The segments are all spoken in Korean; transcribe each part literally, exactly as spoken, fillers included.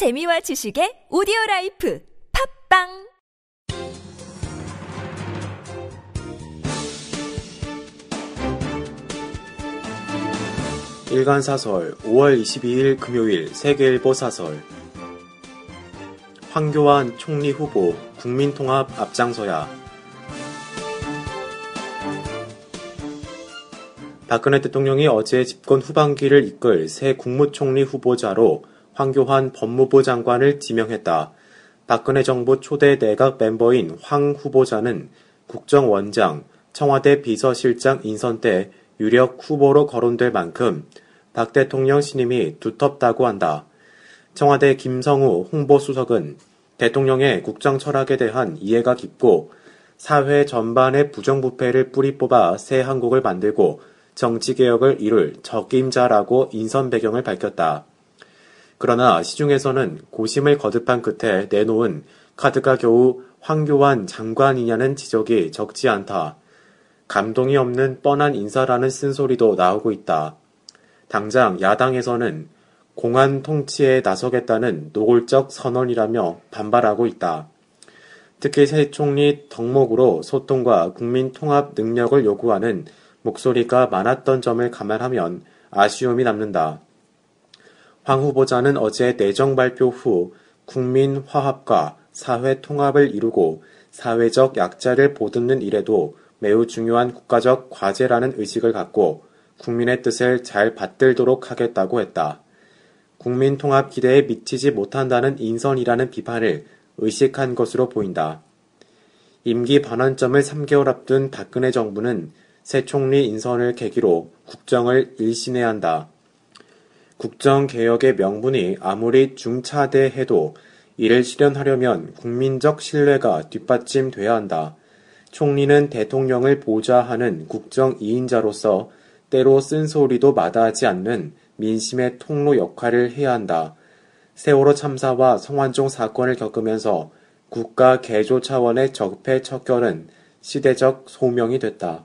재미와 지식의 오디오라이프 팟빵 일간사설 오월 이십이일 금요일 세계일보 사설 황교안 총리 후보 국민통합 앞장서야. 박근혜 대통령이 어제 집권 후반기를 이끌 새 국무총리 후보자로 황교안 법무부 장관을 지명했다. 박근혜 정부 초대 내각 멤버인 황 후보자는 국정원장, 청와대 비서실장 인선 때 유력 후보로 거론될 만큼 박 대통령 신임이 두텁다고 한다. 청와대 김성우 홍보수석은 대통령의 국정 철학에 대한 이해가 깊고 사회 전반의 부정부패를 뿌리 뽑아 새 한국을 만들고 정치개혁을 이룰 적임자라고 인선 배경을 밝혔다. 그러나 시중에서는 고심을 거듭한 끝에 내놓은 카드가 겨우 황교안 장관이냐는 지적이 적지 않다. 감동이 없는 뻔한 인사라는 쓴소리도 나오고 있다. 당장 야당에서는 공안 통치에 나서겠다는 노골적 선언이라며 반발하고 있다. 특히 새 총리 덕목으로 소통과 국민 통합 능력을 요구하는 목소리가 많았던 점을 감안하면 아쉬움이 남는다. 황 후보자는 어제 내정 발표 후 국민 화합과 사회 통합을 이루고 사회적 약자를 보듬는 일에도 매우 중요한 국가적 과제라는 의식을 갖고 국민의 뜻을 잘 받들도록 하겠다고 했다. 국민 통합 기대에 미치지 못한다는 인선이라는 비판을 의식한 것으로 보인다. 임기 반환점을 삼 개월 앞둔 박근혜 정부는 새 총리 인선을 계기로 국정을 일신해야 한다. 국정개혁의 명분이 아무리 중차대해도 이를 실현하려면 국민적 신뢰가 뒷받침돼야 한다. 총리는 대통령을 보좌하는 국정 이인자로서 때로 쓴소리도 마다하지 않는 민심의 통로 역할을 해야 한다. 세월호 참사와 성완종 사건을 겪으면서 국가 개조 차원의 적폐 척결은 시대적 소명이 됐다.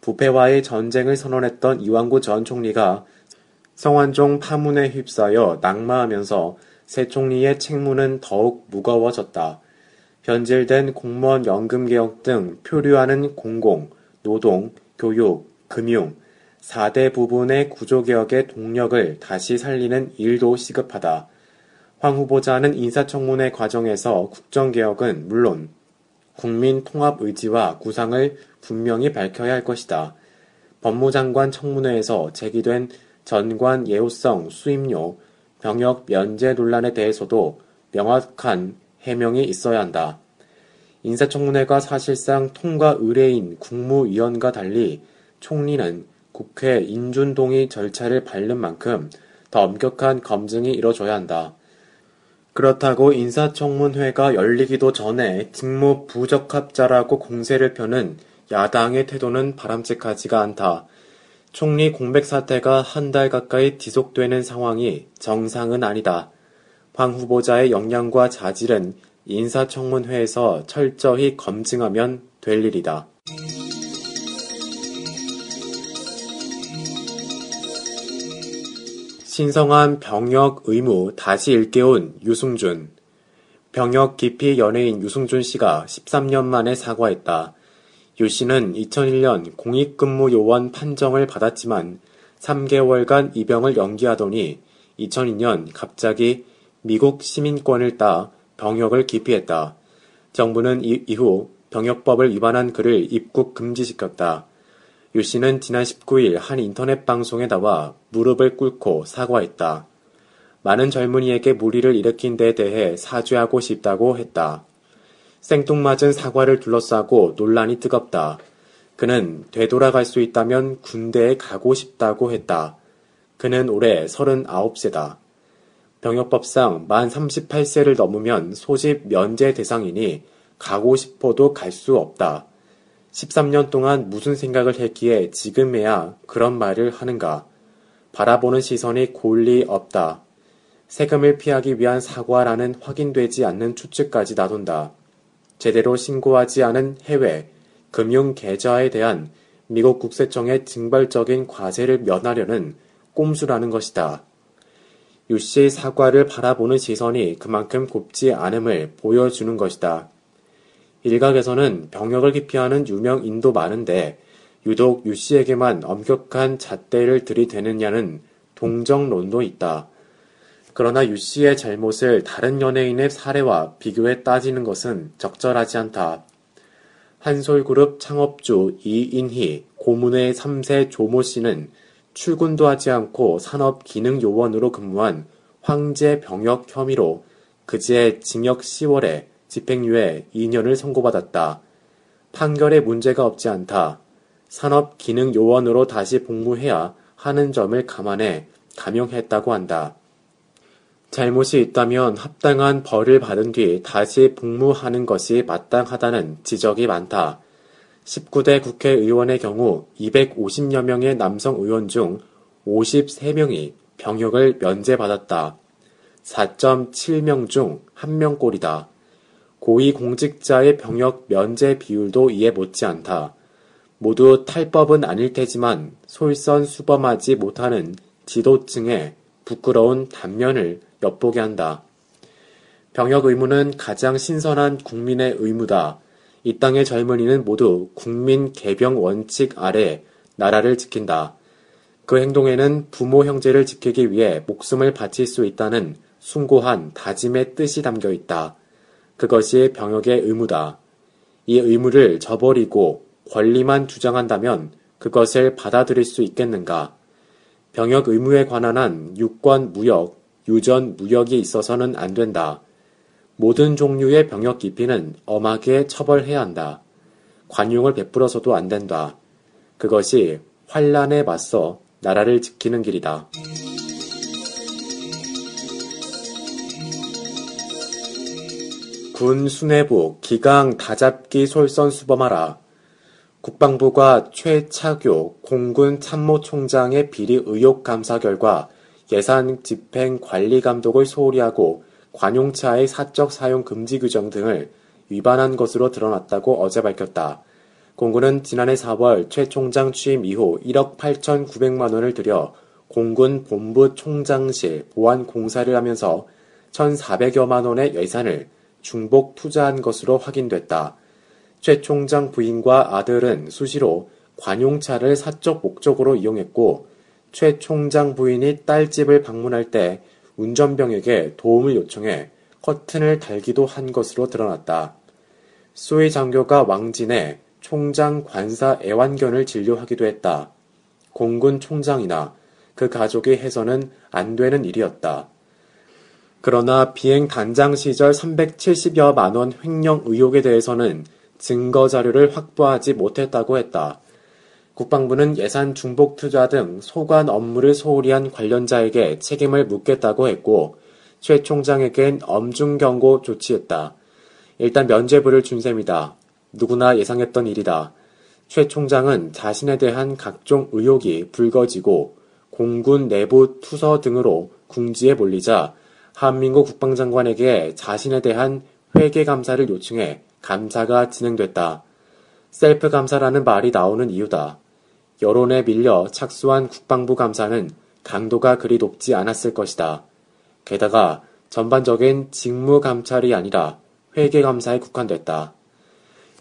부패와의 전쟁을 선언했던 이완구 전 총리가 성완종 파문에 휩싸여 낙마하면서 새 총리의 책무는 더욱 무거워졌다. 변질된 공무원 연금개혁 등 표류하는 공공, 노동, 교육, 금융, 사 대 부분의 구조개혁의 동력을 다시 살리는 일도 시급하다. 황 후보자는 인사청문회 과정에서 국정개혁은 물론 국민 통합 의지와 구상을 분명히 밝혀야 할 것이다. 법무장관 청문회에서 제기된 전관 예우성 수임료, 병역 면제 논란에 대해서도 명확한 해명이 있어야 한다. 인사청문회가 사실상 통과 의뢰인 국무위원과 달리 총리는 국회 인준동의 절차를 밟는 만큼 더 엄격한 검증이 이뤄져야 한다. 그렇다고 인사청문회가 열리기도 전에 직무 부적합자라고 공세를 펴는 야당의 태도는 바람직하지가 않다. 총리 공백 사태가 한 달 가까이 지속되는 상황이 정상은 아니다. 황 후보자의 역량과 자질은 인사청문회에서 철저히 검증하면 될 일이다. 신성한 병역 의무 다시 일깨운 유승준. 병역 기피 연예인 유승준 씨가 십삼 년 만에 사과했다. 유 씨는 이천일년 공익근무 요원 판정을 받았지만 삼 개월간 입영을 연기하더니 이천이년 갑자기 미국 시민권을 따 병역을 기피했다. 정부는 이, 이후 병역법을 위반한 그를 입국 금지시켰다. 유 씨는 지난 십구일 한 인터넷 방송에 나와 무릎을 꿇고 사과했다. 많은 젊은이에게 물의를 일으킨 데에 대해 사죄하고 싶다고 했다. 생뚱맞은 사과를 둘러싸고 논란이 뜨겁다. 그는 되돌아갈 수 있다면 군대에 가고 싶다고 했다. 그는 올해 서른아홉 세다. 병역법상 만 서른여덟 세를 넘으면 소집 면제 대상이니 가고 싶어도 갈 수 없다. 십삼 년 동안 무슨 생각을 했기에 지금에야 그런 말을 하는가. 바라보는 시선이 골리 없다. 세금을 피하기 위한 사과라는 확인되지 않는 추측까지 나돈다. 제대로 신고하지 않은 해외 금융 계좌에 대한 미국 국세청의 징벌적인 과세를 면하려는 꼼수라는 것이다. 유씨의 사과를 바라보는 시선이 그만큼 곱지 않음을 보여주는 것이다. 일각에서는 병역을 기피하는 유명 인도 많은데 유독 유씨에게만 엄격한 잣대를 들이대느냐는 동정론도 있다. 그러나 유씨의 잘못을 다른 연예인의 사례와 비교해 따지는 것은 적절하지 않다. 한솔그룹 창업주 이인희 고문의 삼 세 조모씨는 출근도 하지 않고 산업기능요원으로 근무한 황제 병역 혐의로 그제 징역 십 월에 집행유예 이 년을 선고받았다. 판결에 문제가 없지 않다. 산업기능요원으로 다시 복무해야 하는 점을 감안해 감형했다고 한다. 잘못이 있다면 합당한 벌을 받은 뒤 다시 복무하는 것이 마땅하다는 지적이 많다. 십구 대 국회의원의 경우 이백오십여 명의 남성 의원 중 오십삼 명이 병역을 면제받았다. 사 점 칠 명 중 한 명꼴이다. 고위공직자의 병역 면제 비율도 이에 못지않다. 모두 탈법은 아닐 테지만 솔선수범하지 못하는 지도층의 부끄러운 단면을 엿보게 한다. 병역 의무는 가장 신선한 국민의 의무다. 이 땅의 젊은이는 모두 국민 개병 원칙 아래 나라를 지킨다. 그 행동에는 부모 형제를 지키기 위해 목숨을 바칠 수 있다는 숭고한 다짐의 뜻이 담겨 있다. 그것이 병역의 의무다. 이 의무를 저버리고 권리만 주장한다면 그것을 받아들일 수 있겠는가? 병역 의무에 관한 한 유권 무역, 유전 무역이 있어서는 안 된다. 모든 종류의 병역 기피는 엄하게 처벌해야 한다. 관용을 베풀어서도 안 된다. 그것이 환란에 맞서 나라를 지키는 길이다. 군 수뇌부 기강 다잡기 솔선수범하라. 국방부가 최차교 공군 참모총장의 비리 의혹 감사 결과 예산 집행 관리 감독을 소홀히 하고 관용차의 사적 사용 금지 규정 등을 위반한 것으로 드러났다고 어제 밝혔다. 공군은 지난해 사 월 최 총장 취임 이후 일억 팔천구백만 원을 들여 공군 본부 총장실 보안 공사를 하면서 천사백여만 원의 예산을 중복 투자한 것으로 확인됐다. 최 총장 부인과 아들은 수시로 관용차를 사적 목적으로 이용했고 최 총장 부인이 딸 집을 방문할 때 운전병에게 도움을 요청해 커튼을 달기도 한 것으로 드러났다. 수의 장교가 왕진에 총장 관사 애완견을 진료하기도 했다. 공군 총장이나 그 가족이 해서는 안 되는 일이었다. 그러나 비행 단장 시절 삼백칠십여만 원 횡령 의혹에 대해서는 증거 자료를 확보하지 못했다고 했다. 국방부는 예산 중복 투자 등 소관 업무를 소홀히 한 관련자에게 책임을 묻겠다고 했고 최 총장에겐 엄중 경고 조치했다. 일단 면죄부를 준 셈이다. 누구나 예상했던 일이다. 최 총장은 자신에 대한 각종 의혹이 불거지고 공군 내부 투서 등으로 궁지에 몰리자 한민국 국방장관에게 자신에 대한 회계 감사를 요청해 감사가 진행됐다. 셀프 감사라는 말이 나오는 이유다. 여론에 밀려 착수한 국방부 감사는 강도가 그리 높지 않았을 것이다. 게다가 전반적인 직무 감찰이 아니라 회계 감사에 국한됐다.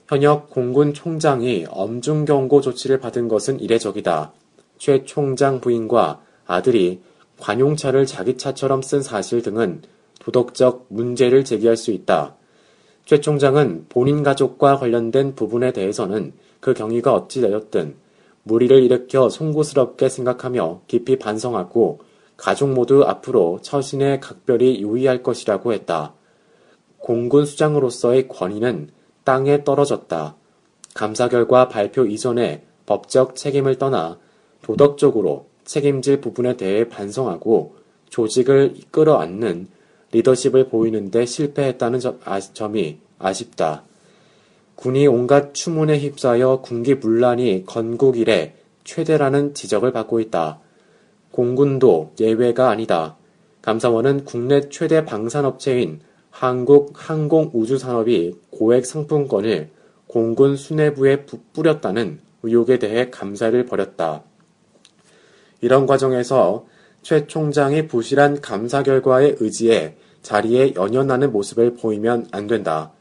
현역 공군 총장이 엄중 경고 조치를 받은 것은 이례적이다. 최 총장 부인과 아들이 관용차를 자기 차처럼 쓴 사실 등은 도덕적 문제를 제기할 수 있다. 최 총장은 본인 가족과 관련된 부분에 대해서는 그 경위가 어찌 되었든 물의를 일으켜 송구스럽게 생각하며 깊이 반성하고 가족 모두 앞으로 처신에 각별히 유의할 것이라고 했다. 공군 수장으로서의 권위는 땅에 떨어졌다. 감사 결과 발표 이전에 법적 책임을 떠나 도덕적으로 책임질 부분에 대해 반성하고 조직을 이끌어안는 리더십을 보이는데 실패했다는 점이 아쉽다. 군이 온갖 추문에 휩싸여 군기문란이 건국 이래 최대라는 지적을 받고 있다. 공군도 예외가 아니다. 감사원은 국내 최대 방산업체인 한국항공우주산업이 고액 상품권을 공군 수뇌부에 뿌렸다는 의혹에 대해 감사를 벌였다. 이런 과정에서 최 총장이 부실한 감사 결과에 의지해 자리에 연연하는 모습을 보이면 안 된다.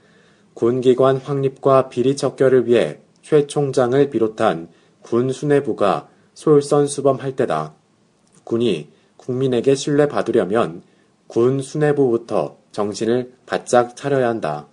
군기관 확립과 비리 척결을 위해 최 총장을 비롯한 군 수뇌부가 솔선수범할 때다. 군이 국민에게 신뢰받으려면 군 수뇌부부터 정신을 바짝 차려야 한다.